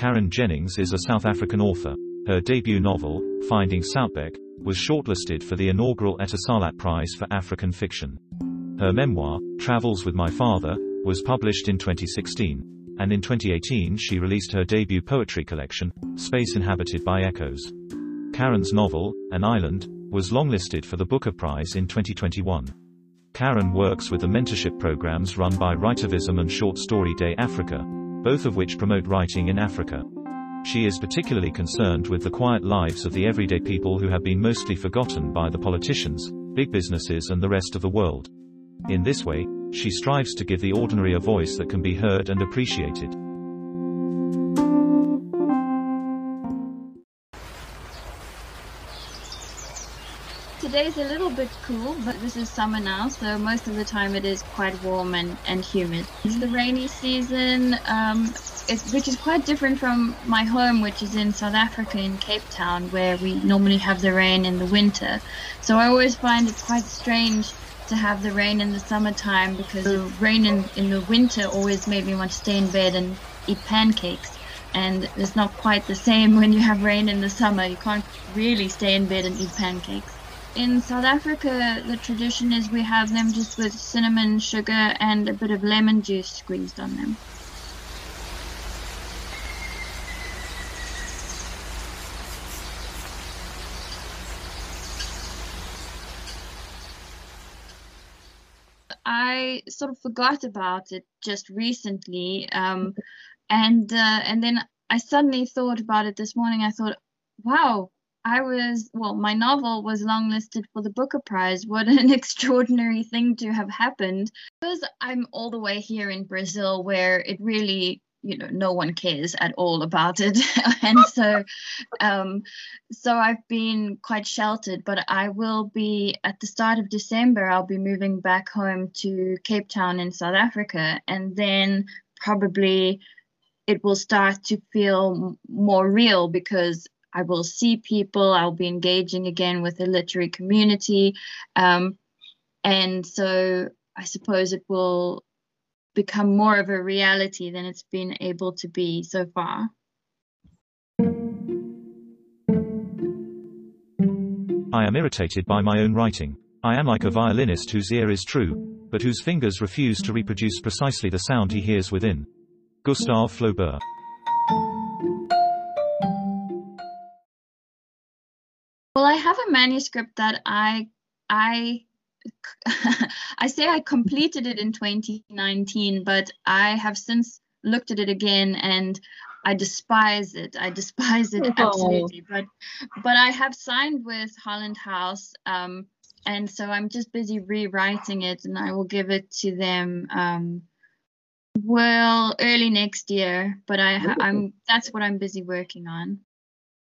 Karen Jennings is a South African author. Her debut novel, Finding Soutbek, was shortlisted for the inaugural Etisalat Prize for African Fiction. Her memoir, Travels with My Father, was published in 2016, and in 2018 she released her debut poetry collection, Space Inhabited by Echoes. Karen's novel, An Island, was longlisted for the Booker Prize in 2021. Karen works with the mentorship programs run by Writivism and Short Story Day Africa, both of which promote writing in Africa. She is particularly concerned with the quiet lives of the everyday people who have been mostly forgotten by the politicians, big businesses and the rest of the world. In this way, she strives to give the ordinary a voice that can be heard and appreciated. Today's a little bit cool, but this is summer now, so most of the time it is quite warm and humid. It's the rainy season, which is quite different from my home, which is in South Africa, in Cape Town, where we normally have the rain in the winter. So I always find it quite strange to have the rain in the summertime, because the rain in the winter always made me want to stay in bed and eat pancakes. And it's not quite the same when you have rain in the summer. You can't really stay in bed and eat pancakes. In South Africa, the tradition is we have them just with cinnamon, sugar, and a bit of lemon juice squeezed on them. I sort of forgot about it just recently, and then I suddenly thought about it this morning. I thought, wow. My novel was longlisted for the Booker Prize. What an extraordinary thing to have happened. Because I'm all the way here in Brazil, where it really, no one cares at all about it. And so, so I've been quite sheltered, but I will be, at the start of December, I'll be moving back home to Cape Town in South Africa. And then probably it will start to feel more real, because I will see people, I'll be engaging again with the literary community. And so I suppose it will become more of a reality than it's been able to be so far. I am irritated by my own writing. I am like a violinist whose ear is true, but whose fingers refuse to reproduce precisely the sound he hears within. Gustave Flaubert. Well, I have a manuscript that I say I completed it in 2019, but I have since looked at it again and I despise it. I despise it absolutely. But I have signed with Holland House, and so I'm just busy rewriting it, and I will give it to them early next year. But that's what I'm busy working on.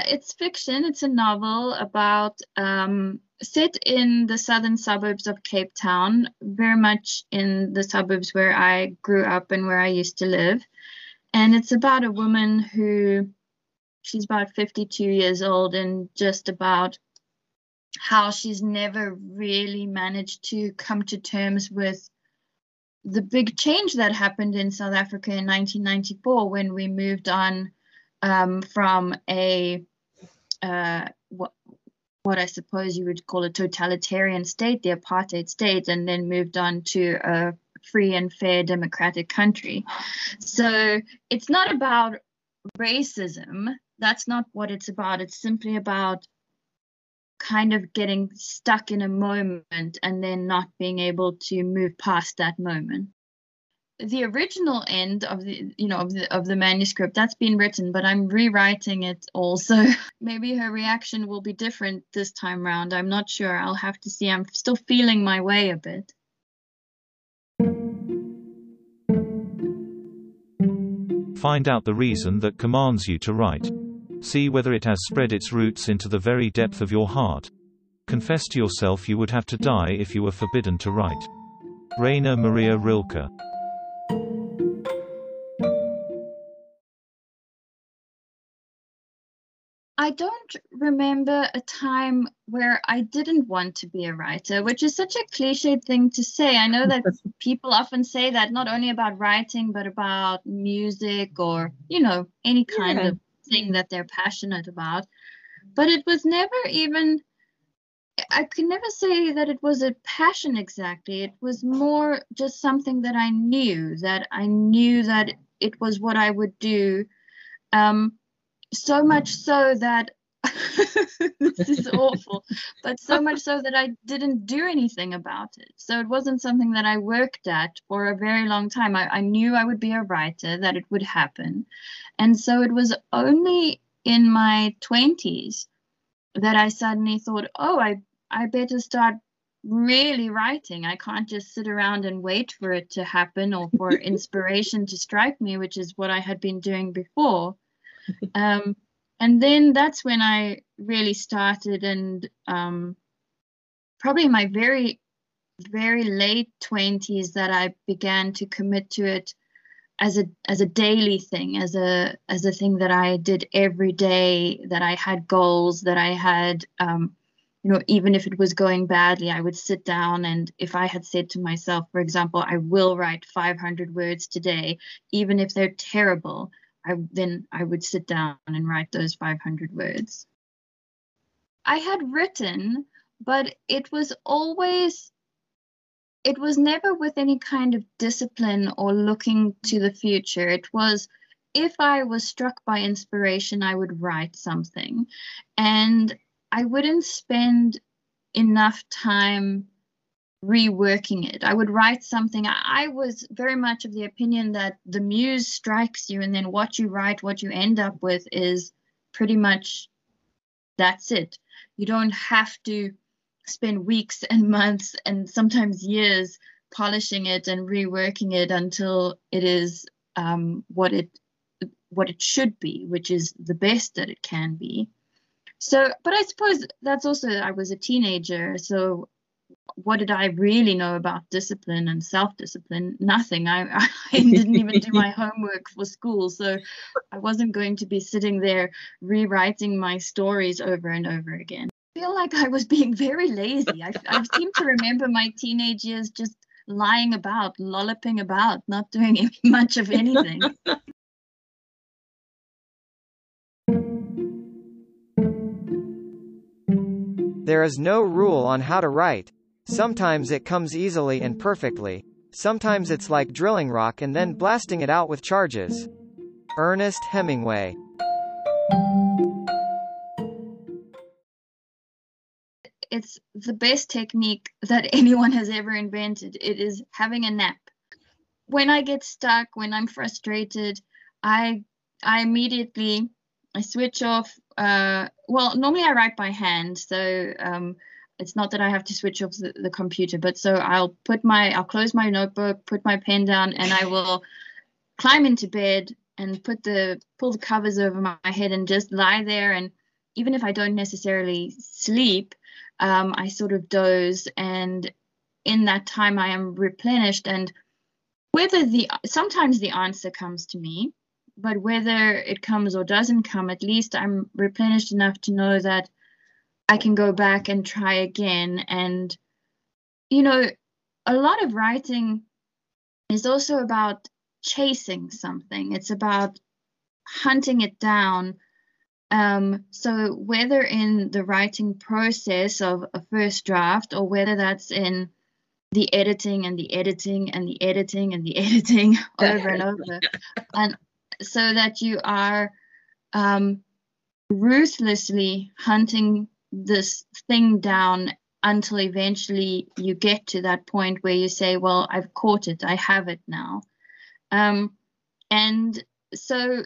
It's fiction. It's a novel about set in the southern suburbs of Cape Town, very much in the suburbs where I grew up and where I used to live. And it's about a woman who, she's about 52 years old, and just about how she's never really managed to come to terms with the big change that happened in South Africa in 1994 when we moved on from a what I suppose you would call a totalitarian state, the apartheid state, and then moved on to a free and fair democratic country. So it's not about racism. That's not what it's about. It's simply about kind of getting stuck in a moment and then not being able to move past that moment. The original end of the of the manuscript, that's been written, but I'm rewriting it also. Maybe her reaction will be different this time round. I'm not sure. I'll have to see. I'm still feeling my way a bit. Find out the reason that commands you to write. See whether it has spread its roots into the very depth of your heart. Confess to yourself you would have to die if you were forbidden to write. Rainer Maria Rilke. I don't remember a time where I didn't want to be a writer, which is such a cliched thing to say. I know that people often say that not only about writing, but about music or, you know, any kind of thing that they're passionate about. But it was never even, I could never say that it was a passion exactly. It was more just something that I knew, that it was what I would do. So much so that, this is awful, but so much so that I didn't do anything about it. So it wasn't something that I worked at for a very long time. I knew I would be a writer, that it would happen. And so it was only in my 20s that I suddenly thought, oh, I better start really writing. I can't just sit around and wait for it to happen or for inspiration to strike me, which is what I had been doing before. And then that's when I really started, and probably my very, very late 20s that I began to commit to it as a daily thing, as a thing that I did every day, that I had goals, that I had, you know, even if it was going badly, I would sit down, and if I had said to myself, for example, I will write 500 words today, even if they're terrible, then I would sit down and write those 500 words. I had written, but it was never with any kind of discipline or looking to the future. It was, if I was struck by inspiration, I would write something. And I wouldn't spend enough time reworking it. I would write something. I was very much of the opinion that the muse strikes you, and then what you write, what you end up with is pretty much that's it. You don't have to spend weeks and months and sometimes years polishing it and reworking it until it is what it should be, which is the best that it can be. So, but I suppose that's also, I was a teenager, so what did I really know about discipline and self-discipline? Nothing. I didn't even do my homework for school, so I wasn't going to be sitting there rewriting my stories over and over again. I feel like I was being very lazy. I seem to remember my teenage years just lying about, lolloping about, not doing much of anything. There is no rule on how to write. Sometimes it comes easily and perfectly. Sometimes it's like drilling rock and then blasting it out with charges. Ernest Hemingway. It's the best technique that anyone has ever invented. It is having a nap. When I get stuck, when I'm frustrated, I immediately, I switch off. Well, normally I write by hand, so it's not that I have to switch off the computer, but so I'll close my notebook, put my pen down, and I will climb into bed and pull the covers over my head and just lie there. And even if I don't necessarily sleep, I sort of doze, and in that time I am replenished. And sometimes the answer comes to me, but whether it comes or doesn't come, at least I'm replenished enough to know that I can go back and try again. And, you know, a lot of writing is also about chasing something. It's about hunting it down. So whether in the writing process of a first draft, or whether that's in the editing and the editing and the editing and the editing over and over, and so that you are ruthlessly hunting this thing down until eventually you get to that point where you say, well, I've caught it, I have it now. And so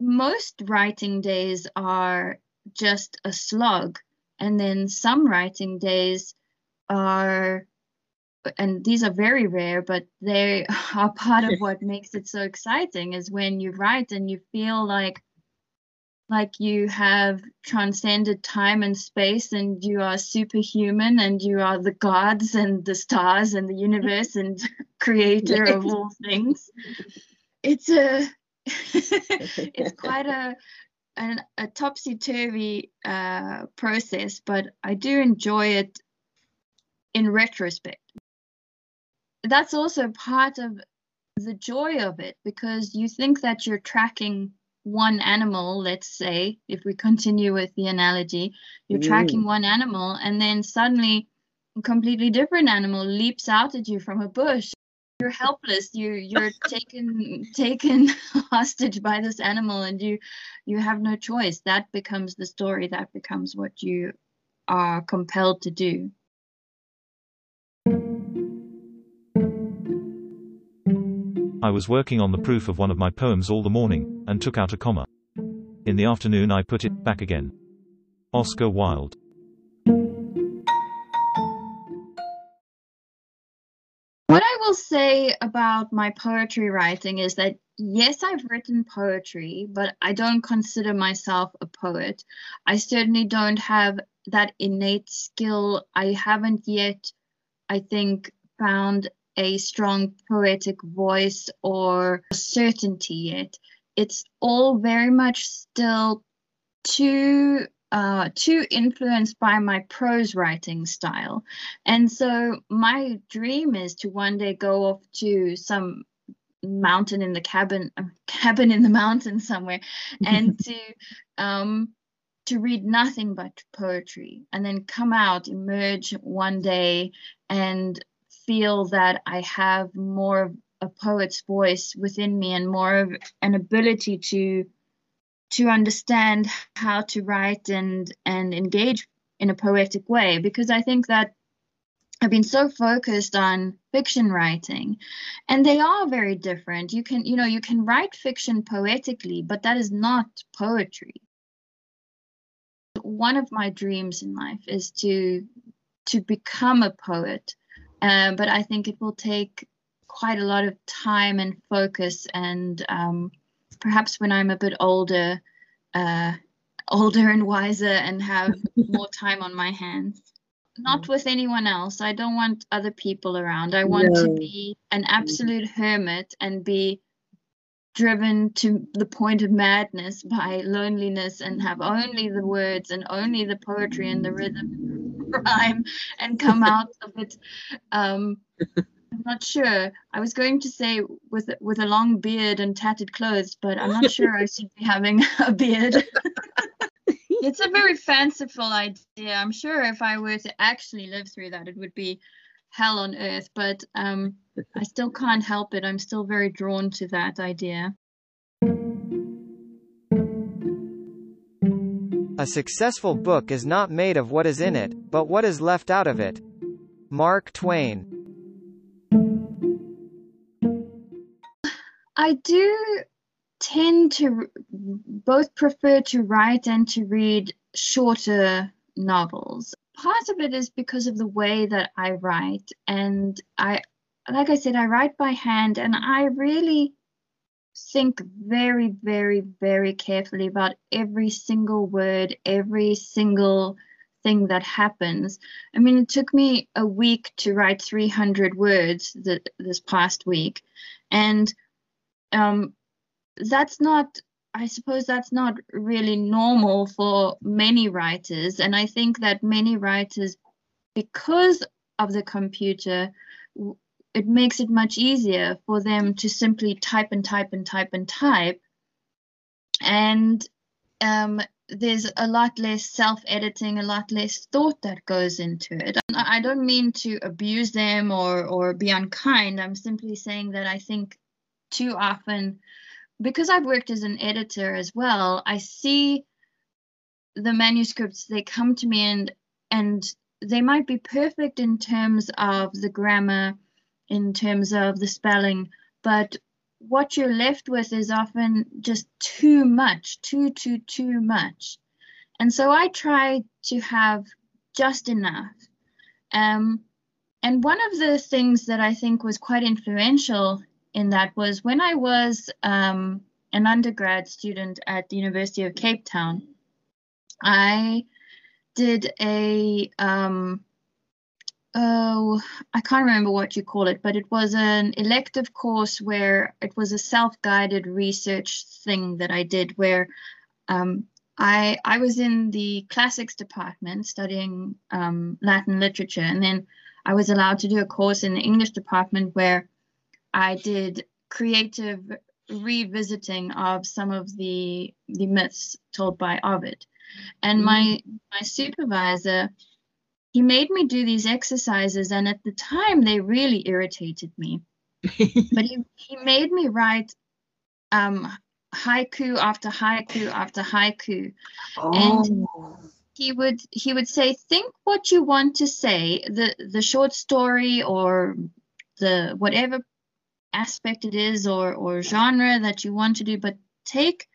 most writing days are just a slog, and then some writing days are, and these are very rare, but they are part of what makes it so exciting, is when you write and you feel like you have transcended time and space, and you are superhuman, and you are the gods and the stars and the universe and creator of all things. It's quite a a topsy-turvy process, but I do enjoy it in retrospect. That's also part of the joy of it, because you think that you're tracking one animal, let's say, if we continue with the analogy, you're tracking one animal, and then suddenly a completely different animal leaps out at you from a bush. You're helpless. You're taken hostage by this animal, and you have no choice. That becomes the story. That becomes what you are compelled to do. I was working on the proof of one of my poems all the morning, and took out a comma. In the afternoon I put it back again. Oscar Wilde. What I will say about my poetry writing is that, yes, I've written poetry, but I don't consider myself a poet. I certainly don't have that innate skill. I haven't yet, I think, found a strong poetic voice or certainty yet. It's all very much still too influenced by my prose writing style. And so my dream is to one day go off to some mountain in the cabin in the mountain somewhere and to read nothing but poetry, and then come out, emerge one day, and feel that I have more of a poet's voice within me and more of an ability to understand how to write and engage in a poetic way, because I think that I've been so focused on fiction writing, and they are very different. You can write fiction poetically, but that is not poetry. One of my dreams in life is to become a poet, but I think it will take quite a lot of time and focus, and perhaps when I'm a bit older and wiser and have more time on my hands. Not with anyone else. I don't want other people around. I want to be an absolute hermit and be driven to the point of madness by loneliness, and have only the words and only the poetry and the rhythm, rhyme, and come out of it. I'm not sure. I was going to say with a long beard and tattered clothes, but I'm not sure I should be having a beard. It's a very fanciful idea. I'm sure if I were to actually live through that, it would be hell on earth. But I still can't help it. I'm still very drawn to that idea. A successful book is not made of what is in it, but what is left out of it. Mark Twain. I do tend to both prefer to write and to read shorter novels. Part of it is because of the way that I write, and like I said, I write by hand, and I really think very, very, very carefully about every single word, every single thing that happens. I mean, it took me a week to write 300 words this past week, and that's not, I suppose that's not really normal for many writers. And I think that many writers, because of the computer, it makes it much easier for them to simply type and type and type and type. And there's a lot less self-editing, a lot less thought that goes into it. I don't mean to abuse them or be unkind. I'm simply saying that I think too often, because I've worked as an editor as well, I see the manuscripts, they come to me and they might be perfect in terms of the grammar, in terms of the spelling, but what you're left with is often just too much, too much. And so I try to have just enough. And one of the things that I think was quite influential in that was when I was an undergrad student at the University of Cape Town, I did I can't remember what you call it, but it was an elective course where it was a self-guided research thing that I did, where I was in the classics department studying Latin literature, and then I was allowed to do a course in the English department where I did creative revisiting of some of the myths told by Ovid. And my supervisor, he made me do these exercises, and at the time they really irritated me. But he made me write haiku after haiku after haiku. Oh. And he would say, think what you want to say, the short story or the whatever aspect it is or genre that you want to do, but take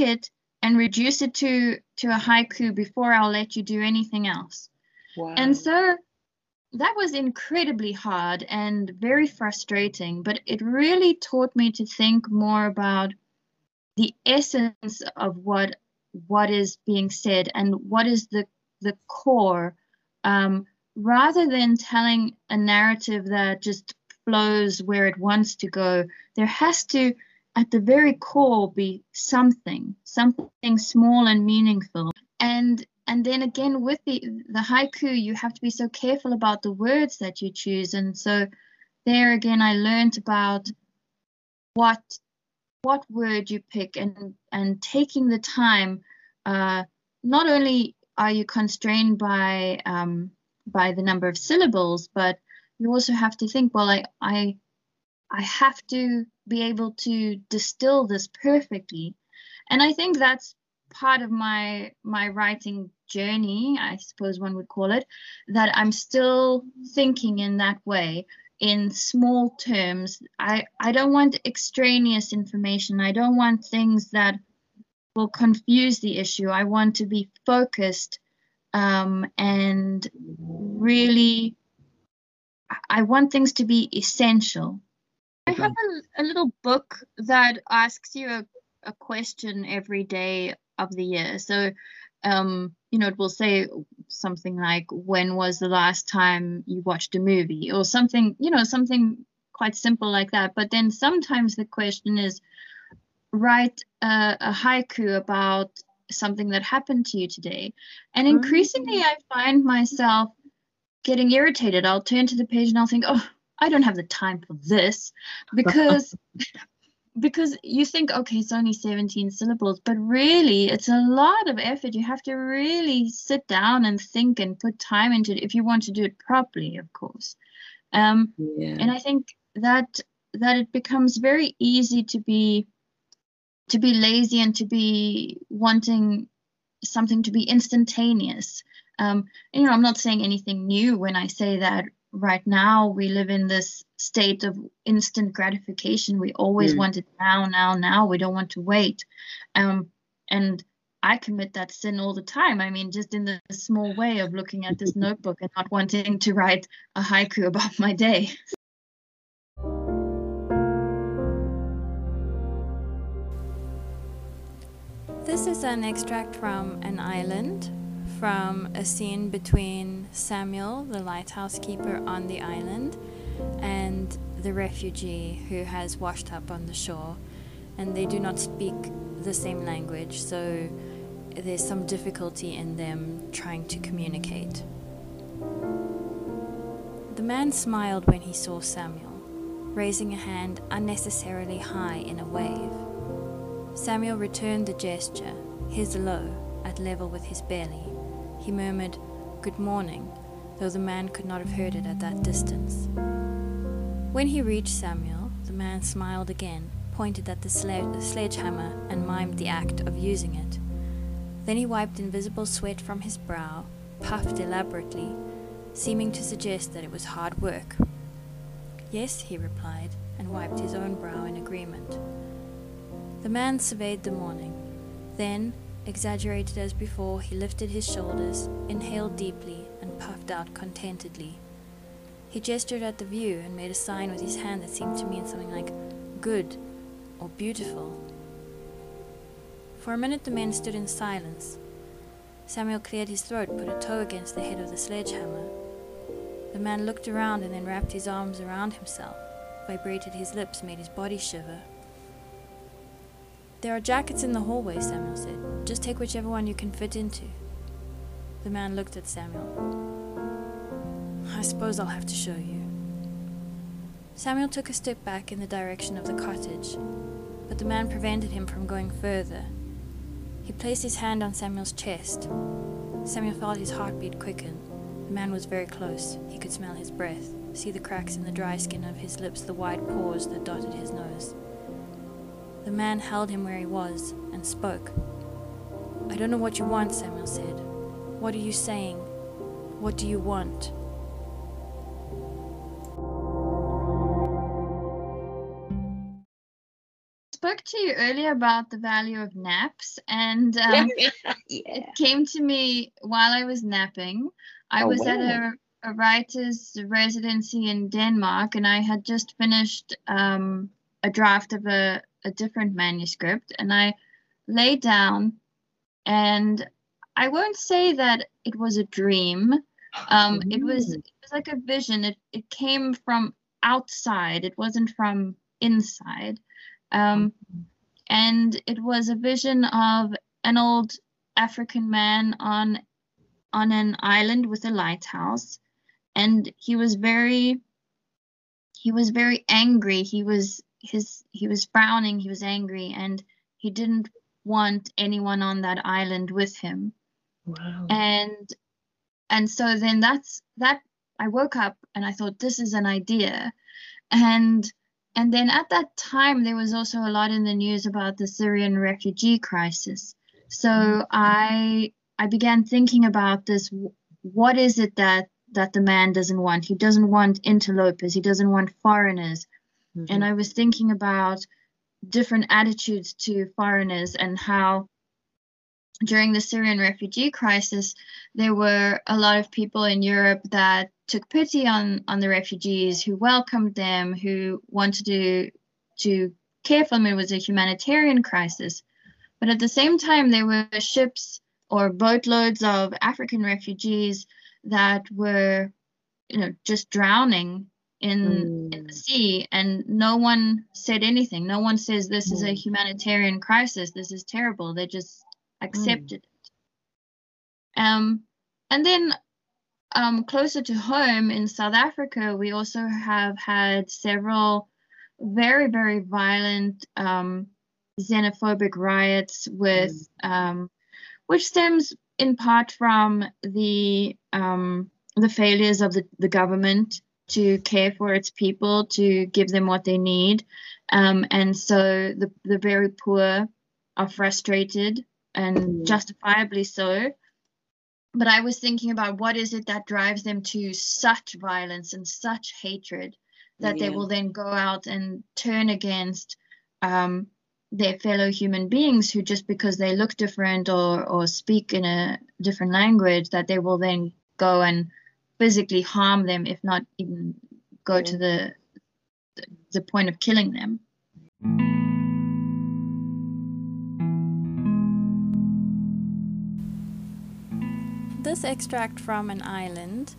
it and reduce it to a haiku before I'll let you do anything else. Wow. And so that was incredibly hard and very frustrating, but it really taught me to think more about the essence of what is being said and what is the core, rather than telling a narrative that just flows where it wants to go. There has to, at the very core, be something small and meaningful. And then again, with the haiku, you have to be so careful about the words that you choose. And so there again, I learned about what word you pick, and taking the time. Not only are you constrained by the number of syllables, but you also have to think, well, I have to be able to distill this perfectly. And I think that's part of my writing journey, I suppose one would call it, that I'm still thinking in that way, in small terms. I don't want extraneous information. I don't want things that will confuse the issue. I want to be focused, and really, I want things to be essential. I have a little book that asks you a question every day of the year. So, you know, it will say something like, when was the last time you watched a movie, or something, you know, something quite simple like that. But then sometimes the question is, write a haiku about something that happened to you today. And increasingly, I find myself getting irritated. I'll turn to the page and I'll think, oh, I don't have the time for this, because you think, okay, it's only 17 syllables, but really it's a lot of effort. You have to really sit down and think and put time into it if you want to do it properly, of course. And I think that it becomes very easy to be lazy and to be wanting something to be instantaneous. And, you know, I'm not saying anything new when I say that. Right now, we live in this state of instant gratification. We always want it now. We don't want to wait. And I commit that sin all the time. I mean, just in the small way of looking at this notebook and not wanting to write a haiku about my day. This is an extract from An Island, from a scene between Samuel, the lighthouse keeper on the island, and the refugee who has washed up on the shore, and they do not speak the same language, so there's some difficulty in them trying to communicate. The man smiled when he saw Samuel, raising a hand unnecessarily high in a wave. Samuel returned the gesture, his low, at level with his belly. He murmured, "Good morning," though the man could not have heard it at that distance. When he reached Samuel, the man smiled again, pointed at the sledgehammer and mimed the act of using it. Then he wiped invisible sweat from his brow, puffed elaborately, seeming to suggest that it was hard work. "Yes," he replied, and wiped his own brow in agreement. The man surveyed the morning. Then, exaggerated as before, he lifted his shoulders, inhaled deeply, and puffed out contentedly. He gestured at the view and made a sign with his hand that seemed to mean something like "good" or "beautiful." For a minute the men stood in silence. Samuel cleared his throat, put a toe against the head of the sledgehammer. The man looked around and then wrapped his arms around himself, vibrated his lips, made his body shiver. "There are jackets in the hallway," Samuel said. "Just take whichever one you can fit into." The man looked at Samuel. "I suppose I'll have to show you." Samuel took a step back in the direction of the cottage, but the man prevented him from going further. He placed his hand on Samuel's chest. Samuel felt his heartbeat quicken. The man was very close. He could smell his breath, see the cracks in the dry skin of his lips, the wide pores that dotted his nose. The man held him where he was and spoke. "I don't know what you want," Samuel said. "What are you saying? What do you want?" I spoke to you earlier about the value of naps, and it came to me while I was napping. I was at a writer's residency in Denmark, and I had just finished a draft of a different manuscript, and I lay down, and I won't say that it was a dream. It was like a vision. It came from outside. It wasn't from inside. And it was a vision of an old African man on an island with a lighthouse, and he was very angry. He was frowning. He was angry, and he didn't want anyone on that island with him. Wow. And so then that I woke up and I thought, this is an idea, And then at that time, there was also a lot in the news about the Syrian refugee crisis. So I began thinking about this. What is it that the man doesn't want? He doesn't want interlopers. He doesn't want foreigners. Mm-hmm. And I was thinking about different attitudes to foreigners and how during the Syrian refugee crisis, there were a lot of people in Europe that took pity on the refugees, who welcomed them, who wanted to care for them. It was a humanitarian crisis. But at the same time, there were ships or boatloads of African refugees that were, just drowning in the sea, and no one said anything. No one says, this is a humanitarian crisis. This is terrible. They just accepted it. And then closer to home in South Africa, we also have had several very, very violent xenophobic riots with, which stems in part from the failures of the government to care for its people, to give them what they need. And so the very poor are frustrated, and justifiably so. But I was thinking about what is it that drives them to such violence and such hatred that they will then go out and turn against their fellow human beings, who just because they look different or speak in a different language, that they will then go and physically harm them, if not even go to the point of killing them. This extract from An Island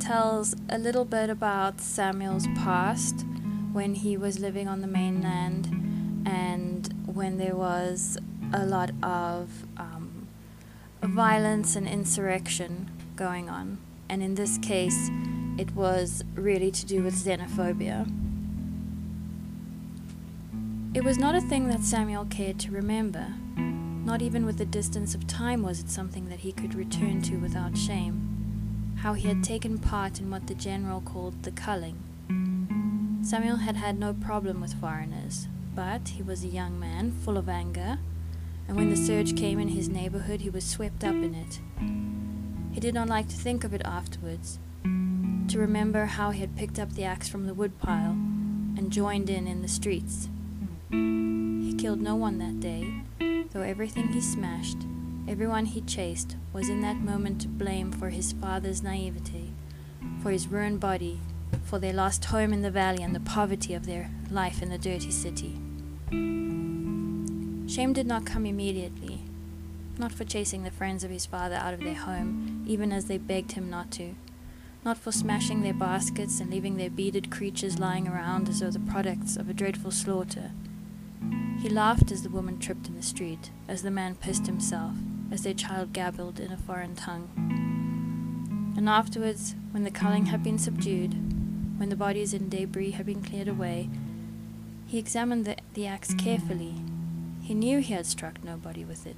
tells a little bit about Samuel's past when he was living on the mainland, and when there was a lot of violence and insurrection going on. And in this case, it was really to do with xenophobia. It was not a thing that Samuel cared to remember. Not even with the distance of time was it something that he could return to without shame. How he had taken part in what the general called the culling. Samuel had had no problem with foreigners, but he was a young man, full of anger, and when the surge came in his neighborhood, he was swept up in it. He did not like to think of it afterwards, to remember how he had picked up the axe from the woodpile and joined in the streets. He killed no one that day, though everything he smashed, everyone he chased, was in that moment to blame for his father's naivety, for his ruined body, for their lost home in the valley and the poverty of their life in the dirty city. Shame did not come immediately, not for chasing the friends of his father out of their home, even as they begged him not to, not for smashing their baskets and leaving their bearded creatures lying around as though the products of a dreadful slaughter. He laughed as the woman tripped in the street, as the man pissed himself, as their child gabbled in a foreign tongue. And afterwards, when the culling had been subdued, when the bodies and debris had been cleared away, he examined the axe carefully. He knew he had struck nobody with it.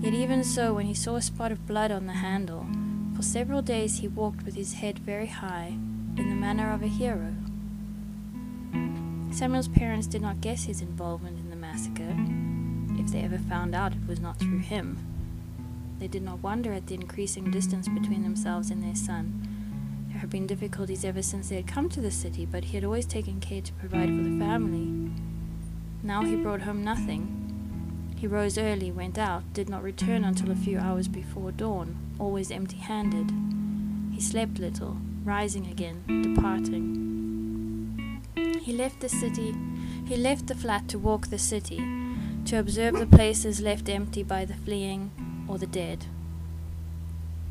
Yet even so, when he saw a spot of blood on the handle, for several days he walked with his head very high, in the manner of a hero. Samuel's parents did not guess his involvement in the massacre. If they ever found out, it was not through him. They did not wonder at the increasing distance between themselves and their son. There had been difficulties ever since they had come to the city, but he had always taken care to provide for the family. Now he brought home nothing. He rose early, went out, did not return until a few hours before dawn, always empty-handed. He slept little, rising again, departing. He left the flat to walk the city, to observe the places left empty by the fleeing or the dead.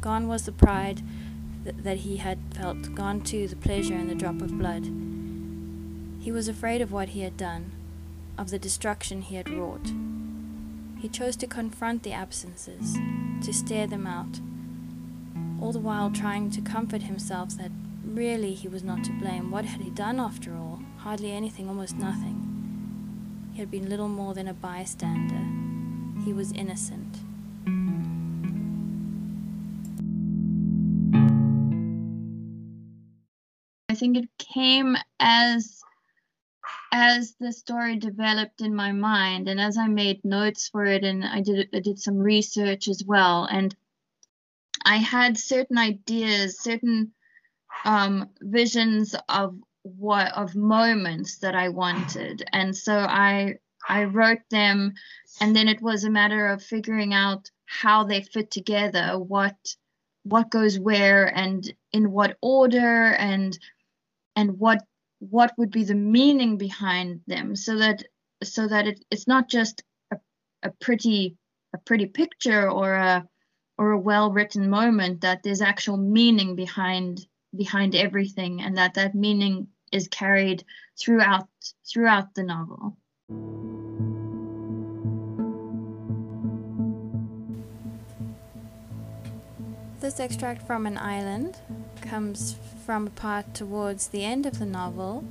Gone was the pride that he had felt, gone too the pleasure in the drop of blood. He was afraid of what he had done, of the destruction he had wrought. He chose to confront the absences, to stare them out, all the while trying to comfort himself that really he was not to blame. What had he done after all? Hardly anything, almost nothing. He had been little more than a bystander. He was innocent. I think it came as the story developed in my mind, and as I made notes for it, and I did some research as well, and I had certain ideas, certain visions of moments that I wanted, and so I wrote them, and then it was a matter of figuring out how they fit together, what goes where, and in what order, and what would be the meaning behind them, so that it's not just a pretty picture or a well-written moment, that there's actual meaning behind everything, and that meaning is carried throughout the novel. This extract from An Island comes from a part towards the end of the novel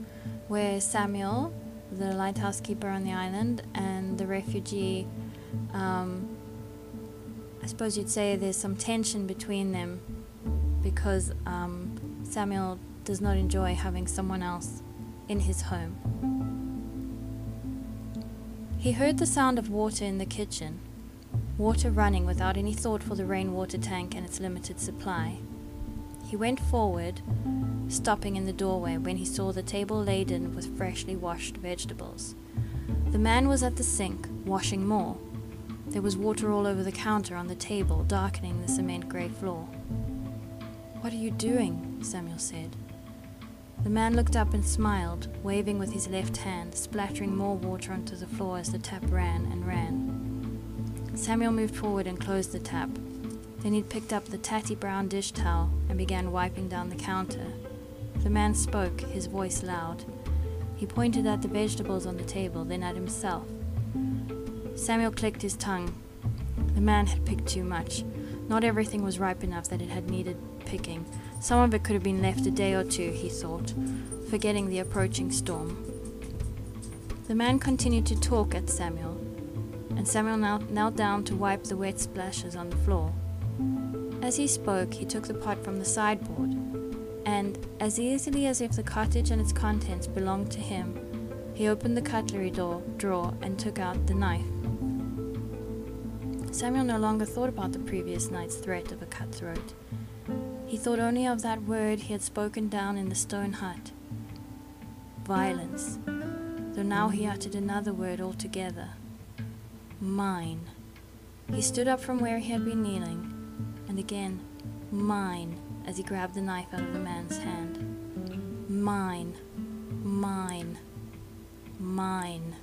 where Samuel, the lighthouse keeper on the island, and the refugee, I suppose you'd say there's some tension between them, because Samuel does not enjoy having someone else in his home. He heard the sound of water in the kitchen, water running without any thought for the rainwater tank and its limited supply. He went forward, stopping in the doorway when he saw the table laden with freshly washed vegetables. The man was at the sink, washing more. There was water all over the counter on the table, darkening the cement grey floor. "What are you doing?" Samuel said. The man looked up and smiled, waving with his left hand, splattering more water onto the floor as the tap ran and ran. Samuel moved forward and closed the tap. Then he picked up the tatty brown dish towel and began wiping down the counter. The man spoke, his voice loud. He pointed at the vegetables on the table, then at himself. Samuel clicked his tongue. The man had picked too much. Not everything was ripe enough that it had needed picking. Some of it could have been left a day or two, he thought, forgetting the approaching storm. The man continued to talk at Samuel, and Samuel knelt down to wipe the wet splashes on the floor. As he spoke, he took the pot from the sideboard, and, as easily as if the cottage and its contents belonged to him, he opened the cutlery drawer and took out the knife. Samuel no longer thought about the previous night's threat of a cutthroat. He thought only of that word he had spoken down in the stone hut, violence, though now he uttered another word altogether, mine. He stood up from where he had been kneeling, and again, mine, as he grabbed the knife out of the man's hand. Mine, mine, mine.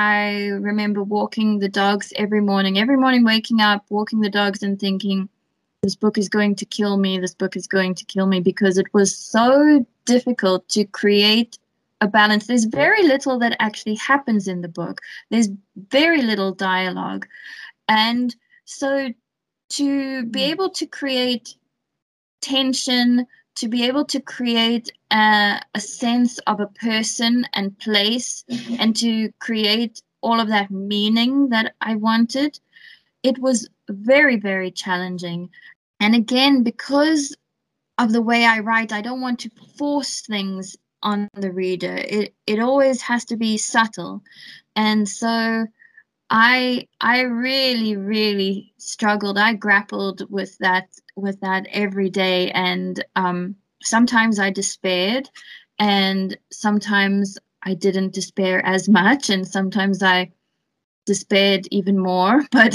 I remember walking the dogs every morning waking up, walking the dogs and thinking, this book is going to kill me, this book is going to kill me, because it was so difficult to create a balance. There's very little that actually happens in the book. There's very little dialogue. And so to be able to create tension, to be able to create a sense of a person and place, and to create all of that meaning that I wanted, it was very, very challenging. And again, because of the way I write, I don't want to force things on the reader. It always has to be subtle. And so I really, really struggled. I grappled with that every day. And sometimes I despaired, and sometimes I didn't despair as much, and sometimes I despaired even more. But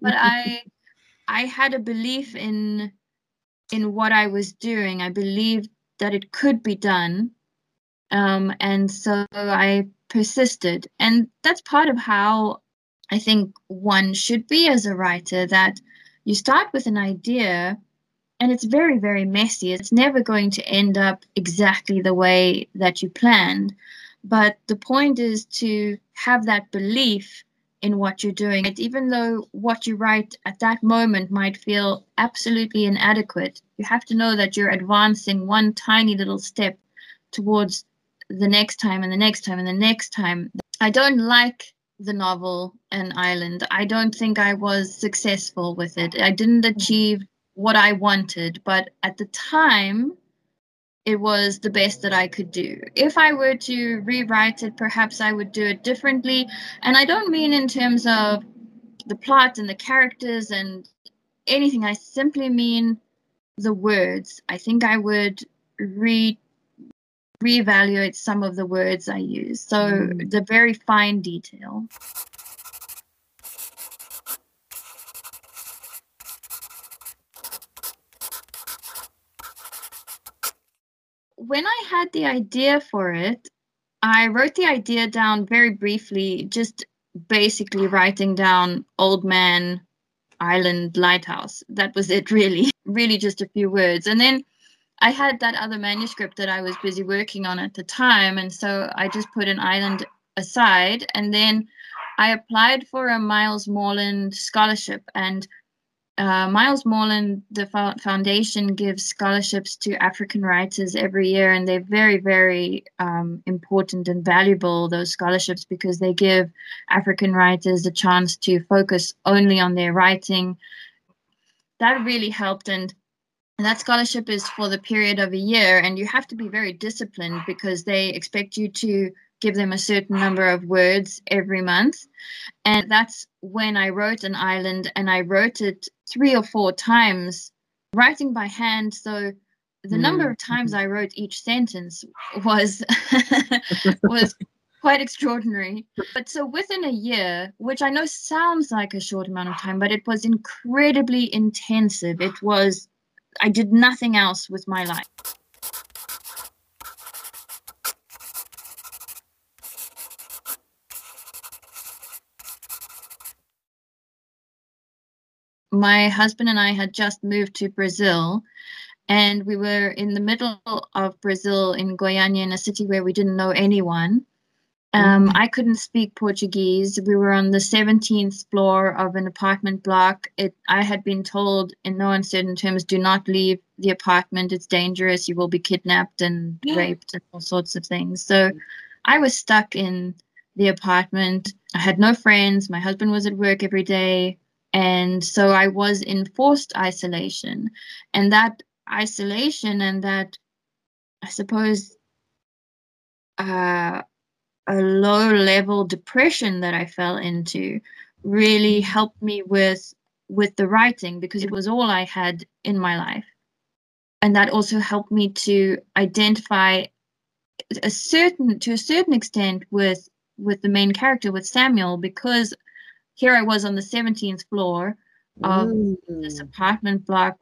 but I had a belief in what I was doing. I believed that it could be done, and so I persisted. And that's part of how I think one should be as a writer, that you start with an idea and it's very, very messy. It's never going to end up exactly the way that you planned. But the point is to have that belief in what you're doing, even though what you write at that moment might feel absolutely inadequate. You have to know that you're advancing one tiny little step towards the next time and the next time and the next time. I don't like the novel An Island. I don't think I was successful with it. I didn't achieve what I wanted, but at the time it was the best that I could do. If I were to rewrite it, perhaps I would do it differently. And I don't mean in terms of the plot and the characters and anything. I simply mean the words. I think I would reevaluate some of the words I use. So the very fine detail. When I had the idea for it, I wrote the idea down very briefly, just basically writing down Old Man, Island, Lighthouse. That was it, really. Really just a few words. And then I had that other manuscript that I was busy working on at the time, and so I just put An Island aside. And then I applied for a Miles Morland scholarship, and Miles Morland, the foundation, gives scholarships to African writers every year, and they're very, very important and valuable, those scholarships, because they give African writers a chance to focus only on their writing. That really helped, and that scholarship is for the period of a year, and you have to be very disciplined because they expect you to give them a certain number of words every month. And that's when I wrote An Island, and I wrote it 3 or 4 times, writing by hand. So the number of times I wrote each sentence was quite extraordinary. But so within a year, which I know sounds like a short amount of time, but it was incredibly intensive. It was, I did nothing else with my life. My husband and I had just moved to Brazil, and we were in the middle of Brazil in Goiânia, in a city where we didn't know anyone. I couldn't speak Portuguese. We were on the 17th floor of an apartment block. I had been told in no uncertain terms, do not leave the apartment. It's dangerous. You will be kidnapped and raped and all sorts of things. So I was stuck in the apartment. I had no friends. My husband was at work every day. And so I was in forced isolation, and that isolation and that, I suppose, a low-level depression that I fell into really helped me with the writing, because it was all I had in my life. And that also helped me to identify to a certain extent with the main character, with Samuel, because here I was on the 17th floor of this apartment block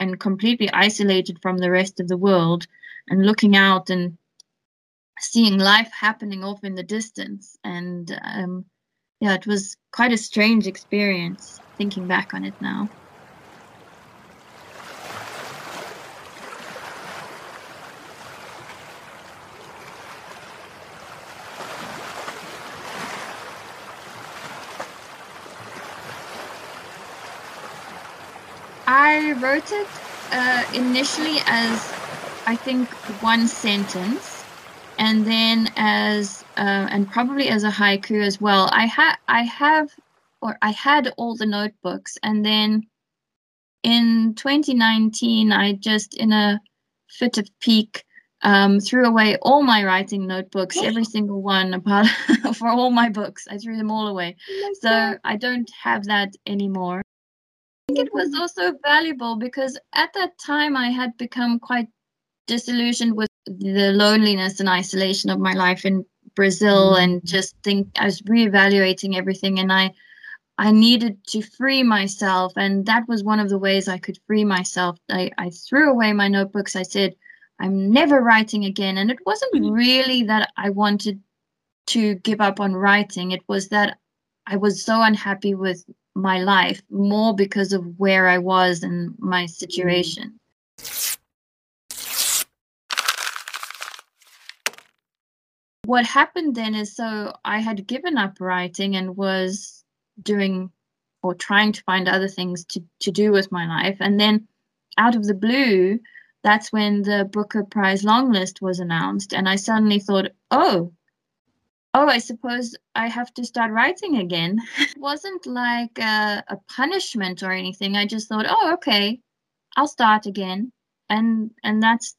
and completely isolated from the rest of the world, and looking out and seeing life happening off in the distance. And yeah, it was quite a strange experience, thinking back on it now. I wrote it initially as, I think, one sentence, and then as and probably as a haiku as well. I had all the notebooks, and then in 2019, I just, in a fit of pique, threw away all my writing notebooks, every single one, apart for all my books. I threw them all away, so I don't have that anymore. I think it was also valuable because at that time I had become quite disillusioned with the loneliness and isolation of my life in Brazil, and just think I was reevaluating everything, and I needed to free myself, and that was one of the ways I could free myself. I threw away my notebooks. I said, I'm never writing again. And it wasn't really that I wanted to give up on writing. It was that I was so unhappy with my life, more because of where I was and my situation. What happened then is, so I had given up writing and was doing or trying to find other things to do with my life, and then out of the blue, that's when the Booker Prize longlist was announced, and I suddenly thought, oh, I suppose I have to start writing again. It wasn't like a punishment or anything. I just thought, oh, okay, I'll start again, and that's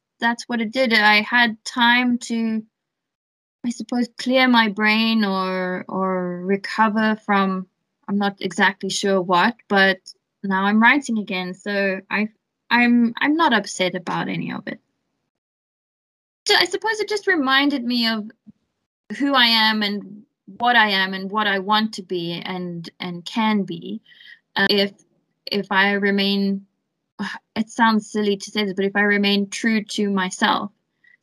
what it did. I had time to, I suppose, clear my brain or recover from, I'm not exactly sure what, but now I'm writing again, so I'm not upset about any of it. I suppose it just reminded me of who I am and what I want to be and can be. If I remain, it sounds silly to say this, but if I remain true to myself,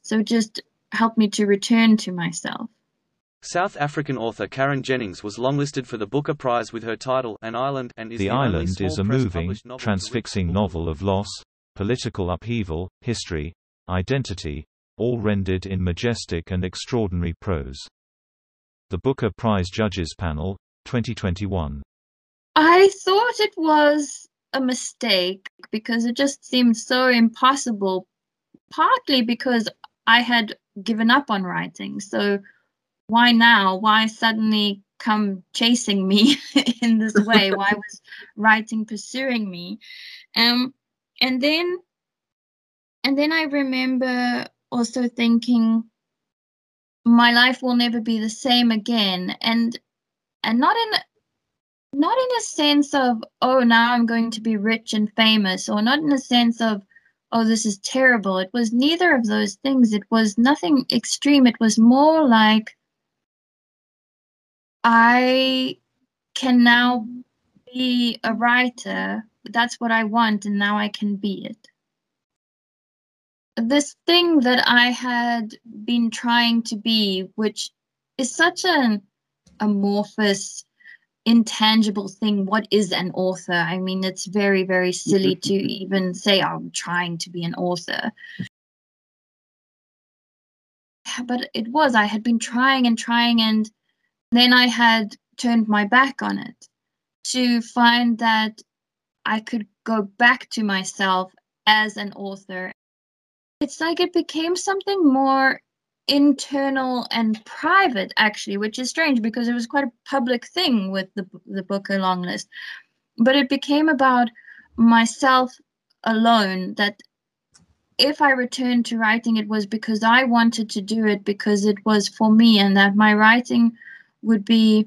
so it just helped me to return to myself. South African author Karen Jennings was longlisted for the Booker Prize with her title An Island, and is the Island is a moving, transfixing novel of loss, political upheaval, history, identity, all rendered in majestic and extraordinary prose. The Booker Prize Judges Panel, 2021. I thought it was a mistake because it just seemed so impossible, partly because I had given up on writing, so why now? Why suddenly come chasing me in this way? Why was writing pursuing me? And then I remember also thinking, my life will never be the same again, and not in a sense of, oh, now I'm going to be rich and famous, or not in a sense of, oh, this is terrible. It was neither of those things. It was nothing extreme. It was more like, I can now be a writer. That's what I want, and now I can be it. This thing that I had been trying to be, which is such an amorphous, intangible thing. What is an author? I mean, it's very, very silly to even say, I'm trying to be an author. But it was, I had been trying and trying, and then I had turned my back on it, to find that I could go back to myself as an author. It's like it became something more internal and private, actually, which is strange because it was quite a public thing with the Booker longlist. But it became about myself alone, that if I returned to writing, it was because I wanted to do it, because it was for me, and that my writing would be,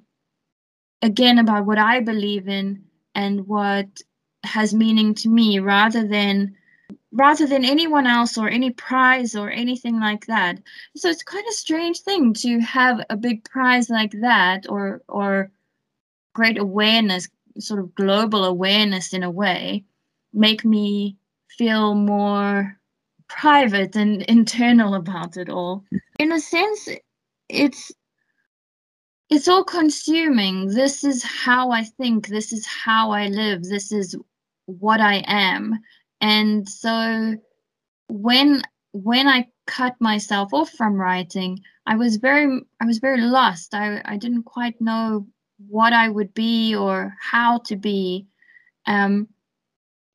again, about what I believe in and what has meaning to me, rather than anyone else or any prize or anything like that. So it's quite a strange thing to have a big prize like that, or great awareness, sort of global awareness in a way, make me feel more private and internal about it all. In a sense, it's all consuming. This is how I think. This is how I live. This is what I am. And so when I cut myself off from writing, I was very lost. I didn't quite know what I would be or how to be.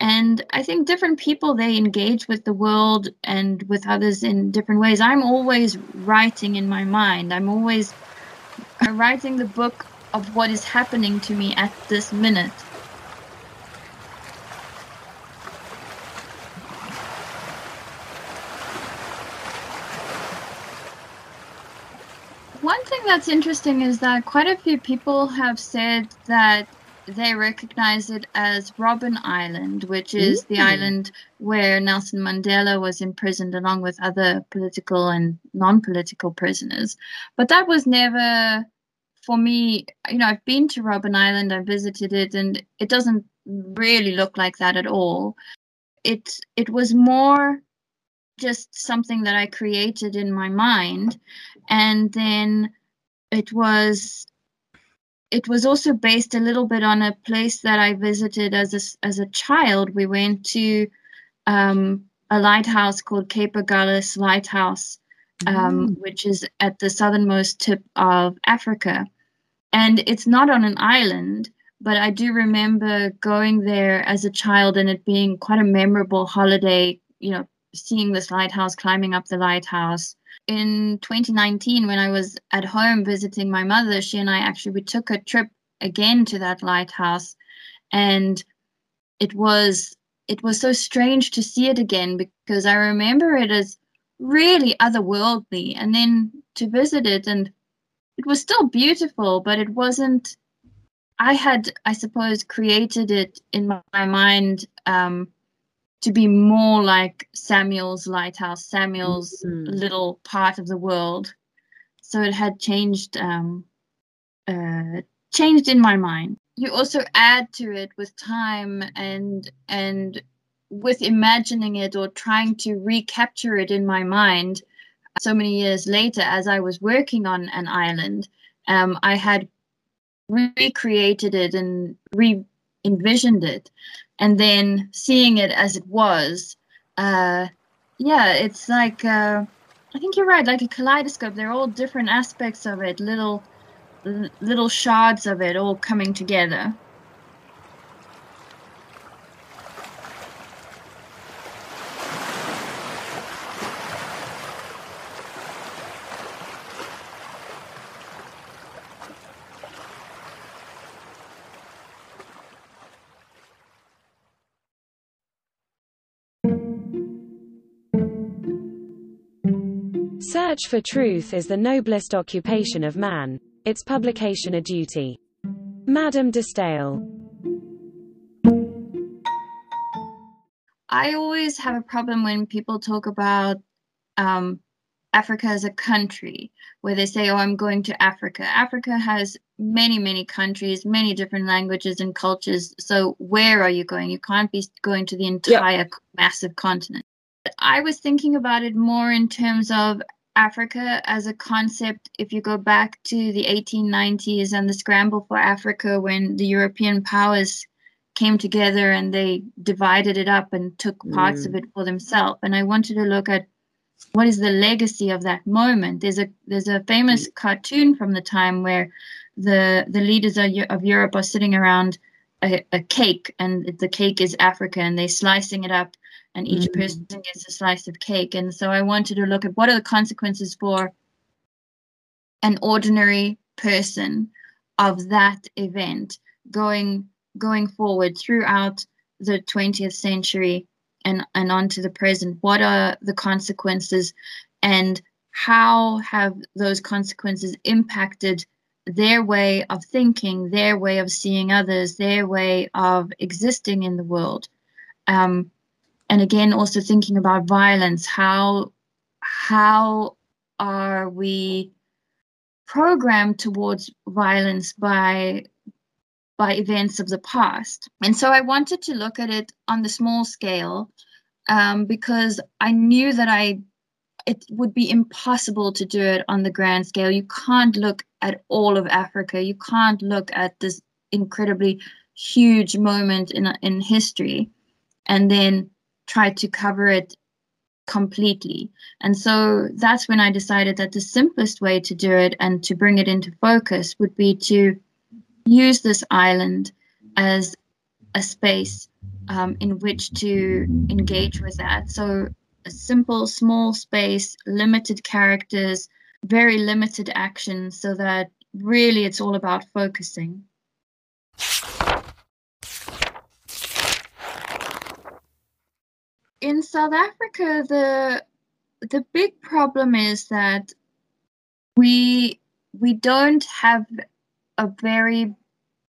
And I think different people, they engage with the world and with others in different ways. I'm always writing in my mind. I'm always writing the book of what is happening to me at this minute. One thing that's interesting is that quite a few people have said that they recognize it as Robben Island, which is the island where Nelson Mandela was imprisoned along with other political and non-political prisoners. But that was never, for me, you know, I've been to Robben Island, I visited it, and it doesn't really look like that at all. It was more just something that I created in my mind. And then it was also based a little bit on a place that I visited as a child. We went to a lighthouse called Cape Agulhas Lighthouse, which is at the southernmost tip of Africa. And it's not on an island, but I do remember going there as a child and it being quite a memorable holiday, you know, seeing this lighthouse, climbing up the lighthouse. In 2019, when I was at home visiting my mother, she and I actually, we took a trip again to that lighthouse, and it was so strange to see it again because I remember it as really otherworldly, and then to visit it, and it was still beautiful, but it wasn't, I suppose, created it in my mind to be more like Samuel's Lighthouse, Samuel's little part of the world. So it had changed in my mind. You also add to it with time and with imagining it or trying to recapture it in my mind. So many years later, as I was working on An Island, I had recreated it and re-envisioned it. And then seeing it as it was, it's like, I think you're right, like a kaleidoscope. They're all different aspects of it, little shards of it all coming together. Search for truth is the noblest occupation of man, its publication a duty. Madame de Staël. I always have a problem when people talk about Africa as a country, where they say, oh, I'm going to Africa. Africa has many, many countries, many different languages and cultures. So where are you going? You can't be going to the entire massive continent. I was thinking about it more in terms of Africa as a concept. If you go back to the 1890s and the scramble for Africa, when the European powers came together and they divided it up and took parts of it for themselves. And I wanted to look at what is the legacy of that moment. There's a famous cartoon from the time where the leaders of Europe are sitting around a cake, and the cake is Africa, and they're slicing it up, and each person gets a slice of cake. And so I wanted to look at what are the consequences for an ordinary person of that event going forward throughout the 20th century and on to the present. What are the consequences, and how have those consequences impacted their way of thinking, their way of seeing others, their way of existing in the world? And again, also thinking about violence, how are we programmed towards violence by events of the past? And so I wanted to look at it on the small scale because I knew that it would be impossible to do it on the grand scale. You can't look at all of Africa. You can't look at this incredibly huge moment in history and then try to cover it completely. And so that's when I decided that the simplest way to do it and to bring it into focus would be to use this island as a space in which to engage with that. So a simple, small space, limited characters, very limited action, so that really it's all about focusing. In South Africa, the big problem is that we don't have a very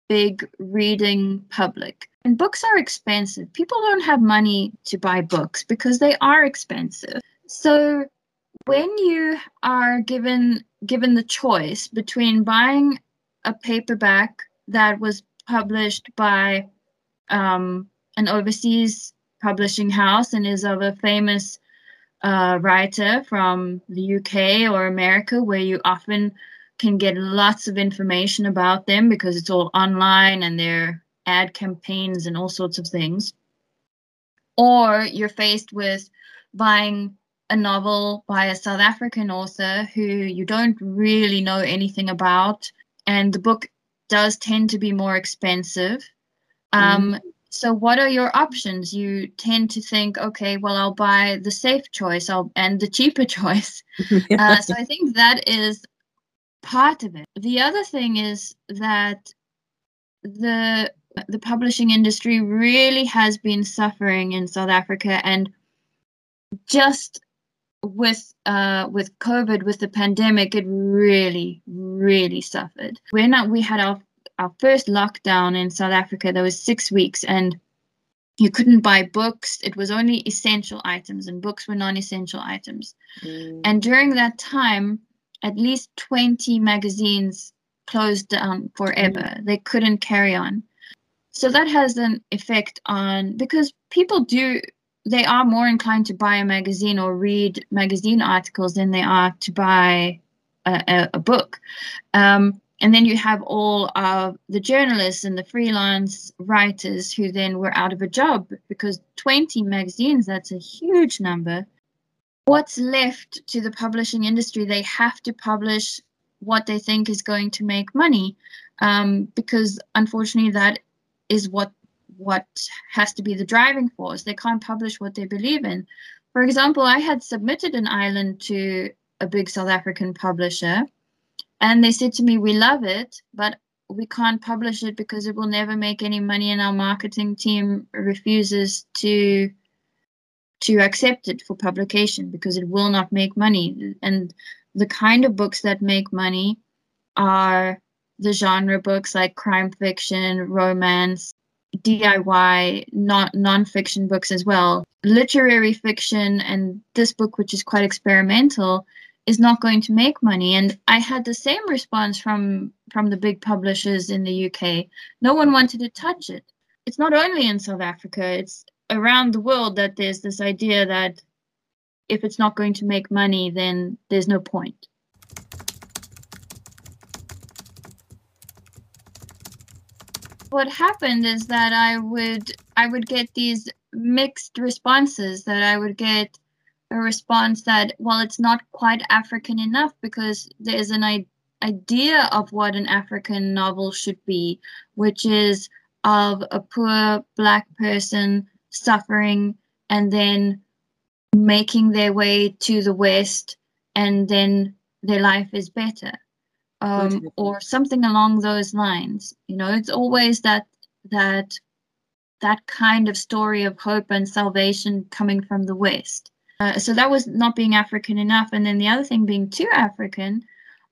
big reading public. And books are expensive. People don't have money to buy books because they are expensive. So when you are given the choice between buying a paperback that was published by an overseas publishing house and is of a famous writer from the UK or America, where you often can get lots of information about them because it's all online and their ad campaigns and all sorts of things. Or you're faced with buying a novel by a South African author who you don't really know anything about, and the book does tend to be more expensive. So what are your options? You tend to think, okay, well, I'll buy the safe choice and the cheaper choice. So I think that is part of it. The other thing is that the publishing industry really has been suffering in South Africa, and just with COVID, with the pandemic, it really, really suffered. We had our first lockdown in South Africa. There was 6 weeks, and you couldn't buy books. It was only essential items, and books were non-essential items. And during that time, at least 20 magazines closed down forever. They couldn't carry on. So that has an effect on, because people they are more inclined to buy a magazine or read magazine articles than they are to buy a book. And then you have all of the journalists and the freelance writers who then were out of a job, because 20 magazines, that's a huge number. What's left to the publishing industry? They have to publish what they think is going to make money, because unfortunately that is what has to be the driving force. They can't publish what they believe in. For example, I had submitted An Island to a big South African publisher, and they said to me, "We love it, but we can't publish it because it will never make any money, and our marketing team refuses to accept it for publication because it will not make money." And the kind of books that make money are the genre books like crime fiction, romance, DIY, non-fiction books as well. Literary fiction, and this book, which is quite experimental, is not going to make money. And I had the same response from the big publishers in the UK. No one wanted to touch it. It's not only in South Africa, it's around the world that there's this idea that if it's not going to make money, then there's no point. What happened is that I would get these mixed responses, that I would get a response that, well, it's not quite African enough because there's an idea of what an African novel should be, which is of a poor black person suffering and then making their way to the West, and then their life is better, or something along those lines. You know, it's always that kind of story of hope and salvation coming from the West. So that was not being African enough. And then the other thing, being too African,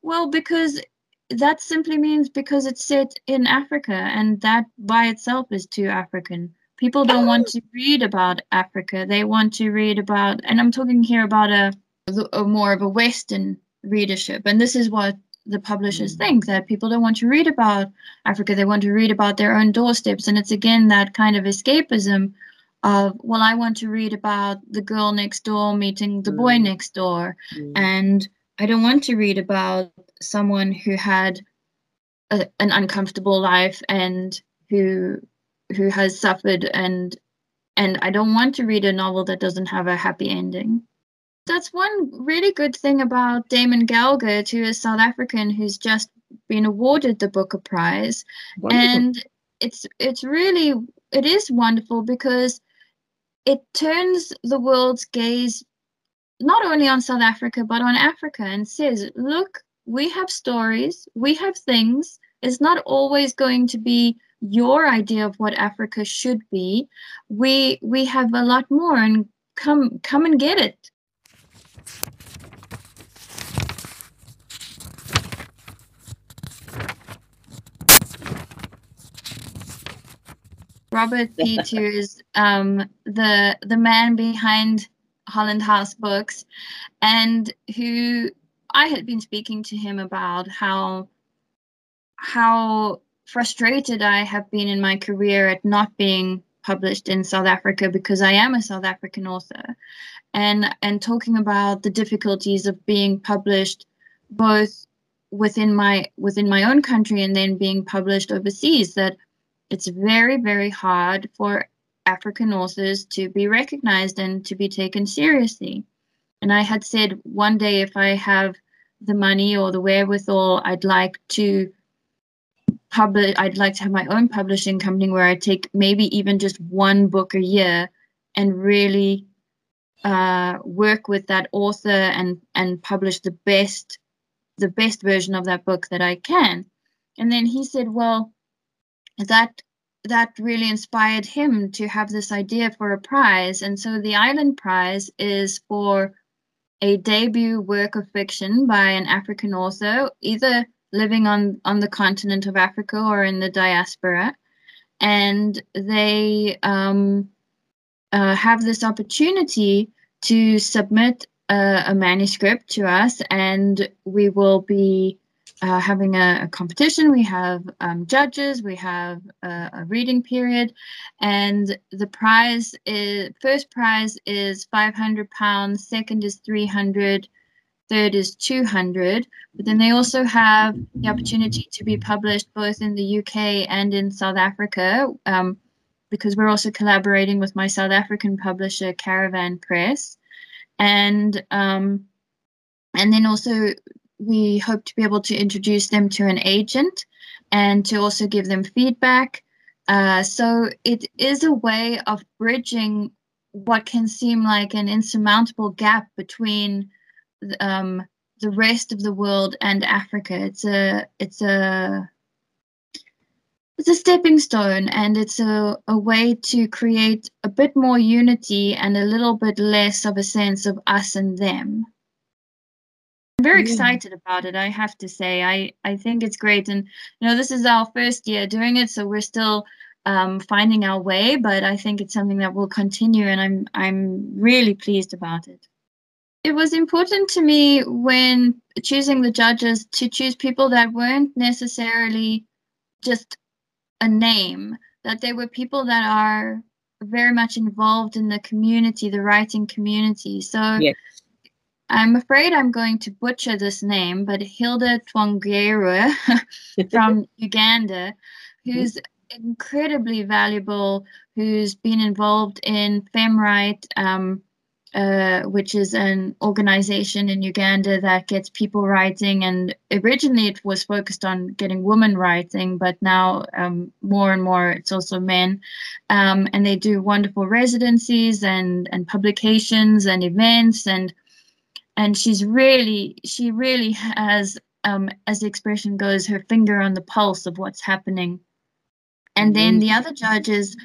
well, because that simply means because it's set in Africa, and that by itself is too African. People don't want to read about Africa. They want to read about, and I'm talking here about a more of a Western readership. And this is what the publishers think, that people don't want to read about Africa. They want to read about their own doorsteps. And it's again that kind of escapism of, well, I want to read about the girl next door meeting the boy next door. And I don't want to read about someone who had an uncomfortable life and who has suffered, and I don't want to read a novel that doesn't have a happy ending. That's one really good thing about Damon Galgut, who is South African, who's just been awarded the Booker Prize. Wonderful. And it's really it is wonderful because it turns the world's gaze not only on South Africa, but on Africa, and says, look, we have stories, we have things. It's not always going to be your idea of what Africa should be. We have a lot more, and come and get it. Robert Peters, the man behind Holland House Books, and who I had been speaking to him about how frustrated I have been in my career at not being published in South Africa, because I am a South African author, and talking about the difficulties of being published both within my own country and then being published overseas, that it's very, very hard for African authors to be recognized and to be taken seriously. And I had said one day, if I have the money or the wherewithal, I'd like to have my own publishing company where I take maybe even just one book a year and really work with that author and publish the best version of that book that I can. And then he said, well, that really inspired him to have this idea for a prize. And so the Island Prize is for a debut work of fiction by an African author, either living on the continent of Africa or in the diaspora. And they have this opportunity to submit a manuscript to us, and we will be having a competition. We have judges, we have a reading period, and the prize is, first prize is £500, second is £300, third is £200. But then they also have the opportunity to be published both in the UK and in South Africa, because we're also collaborating with my South African publisher, Caravan Press. And then also we hope to be able to introduce them to an agent and to also give them feedback. So it is a way of bridging what can seem like an insurmountable gap between the rest of the world and Africa. It's a stepping stone, and it's a way to create a bit more unity and a little bit less of a sense of us and them. I'm very excited about it, I have to say. I think it's great, and you know, this is our first year doing it, so we're still finding our way, but I think it's something that will continue, and I'm really pleased about it. It was important to me when choosing the judges to choose people that weren't necessarily just a name, that they were people that are very much involved in the community, the writing community. So yes. I'm afraid I'm going to butcher this name, but Hilda Twangueru from Uganda, who's incredibly valuable, who's been involved in FemRite, which is an organization in Uganda that gets people writing. And originally it was focused on getting women writing, but now more and more it's also men. And they do wonderful residencies and publications and events, and she really has, as the expression goes, her finger on the pulse of what's happening. And then the other judge is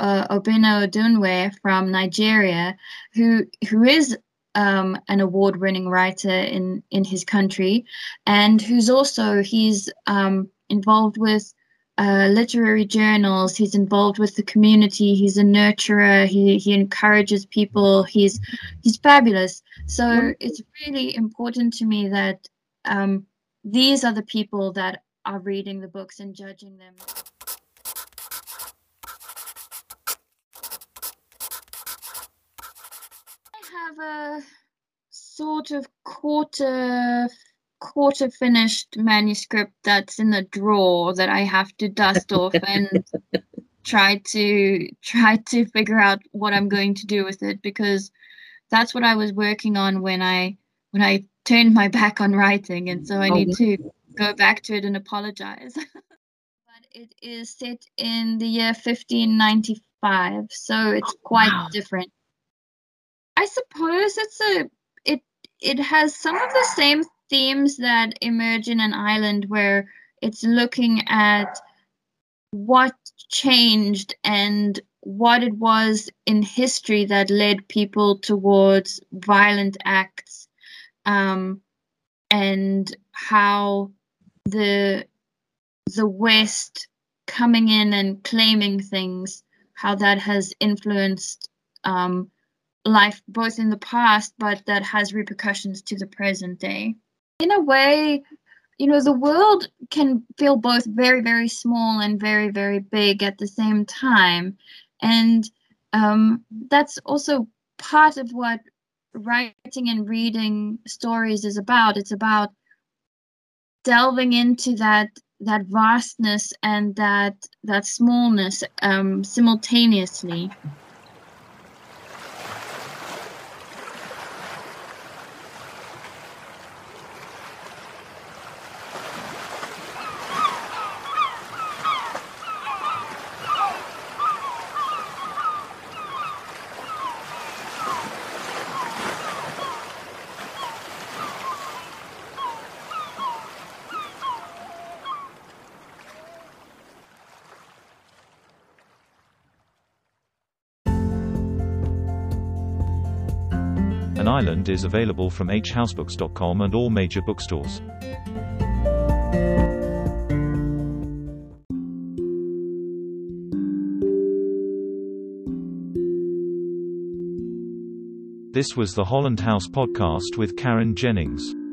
Obinna Odunwe from Nigeria, who is an award-winning writer in his country, and who's also, he's involved with literary journals, he's involved with the community, he's a nurturer, he encourages people, he's fabulous. So it's really important to me that these are the people that are reading the books and judging them. I have a sort of quarter finished manuscript that's in the drawer that I have to dust off and try to figure out what I'm going to do with it, because that's what I was working on when I turned my back on writing, and so I need to go back to it and apologize. But It is set in the year 1595, so it's quite different. I suppose it's it has some of the same themes that emerge in An Island, where it's looking at what changed and what it was in history that led people towards violent acts, and how the West coming in and claiming things, how that has influenced life both in the past, but that has repercussions to the present day. In a way, you know, the world can feel both very, very small and very, very big at the same time. And that's also part of what writing and reading stories is about. It's about delving into that vastness and that smallness simultaneously. An Island is available from hhousebooks.com and all major bookstores. This was the Holland House podcast with Karen Jennings.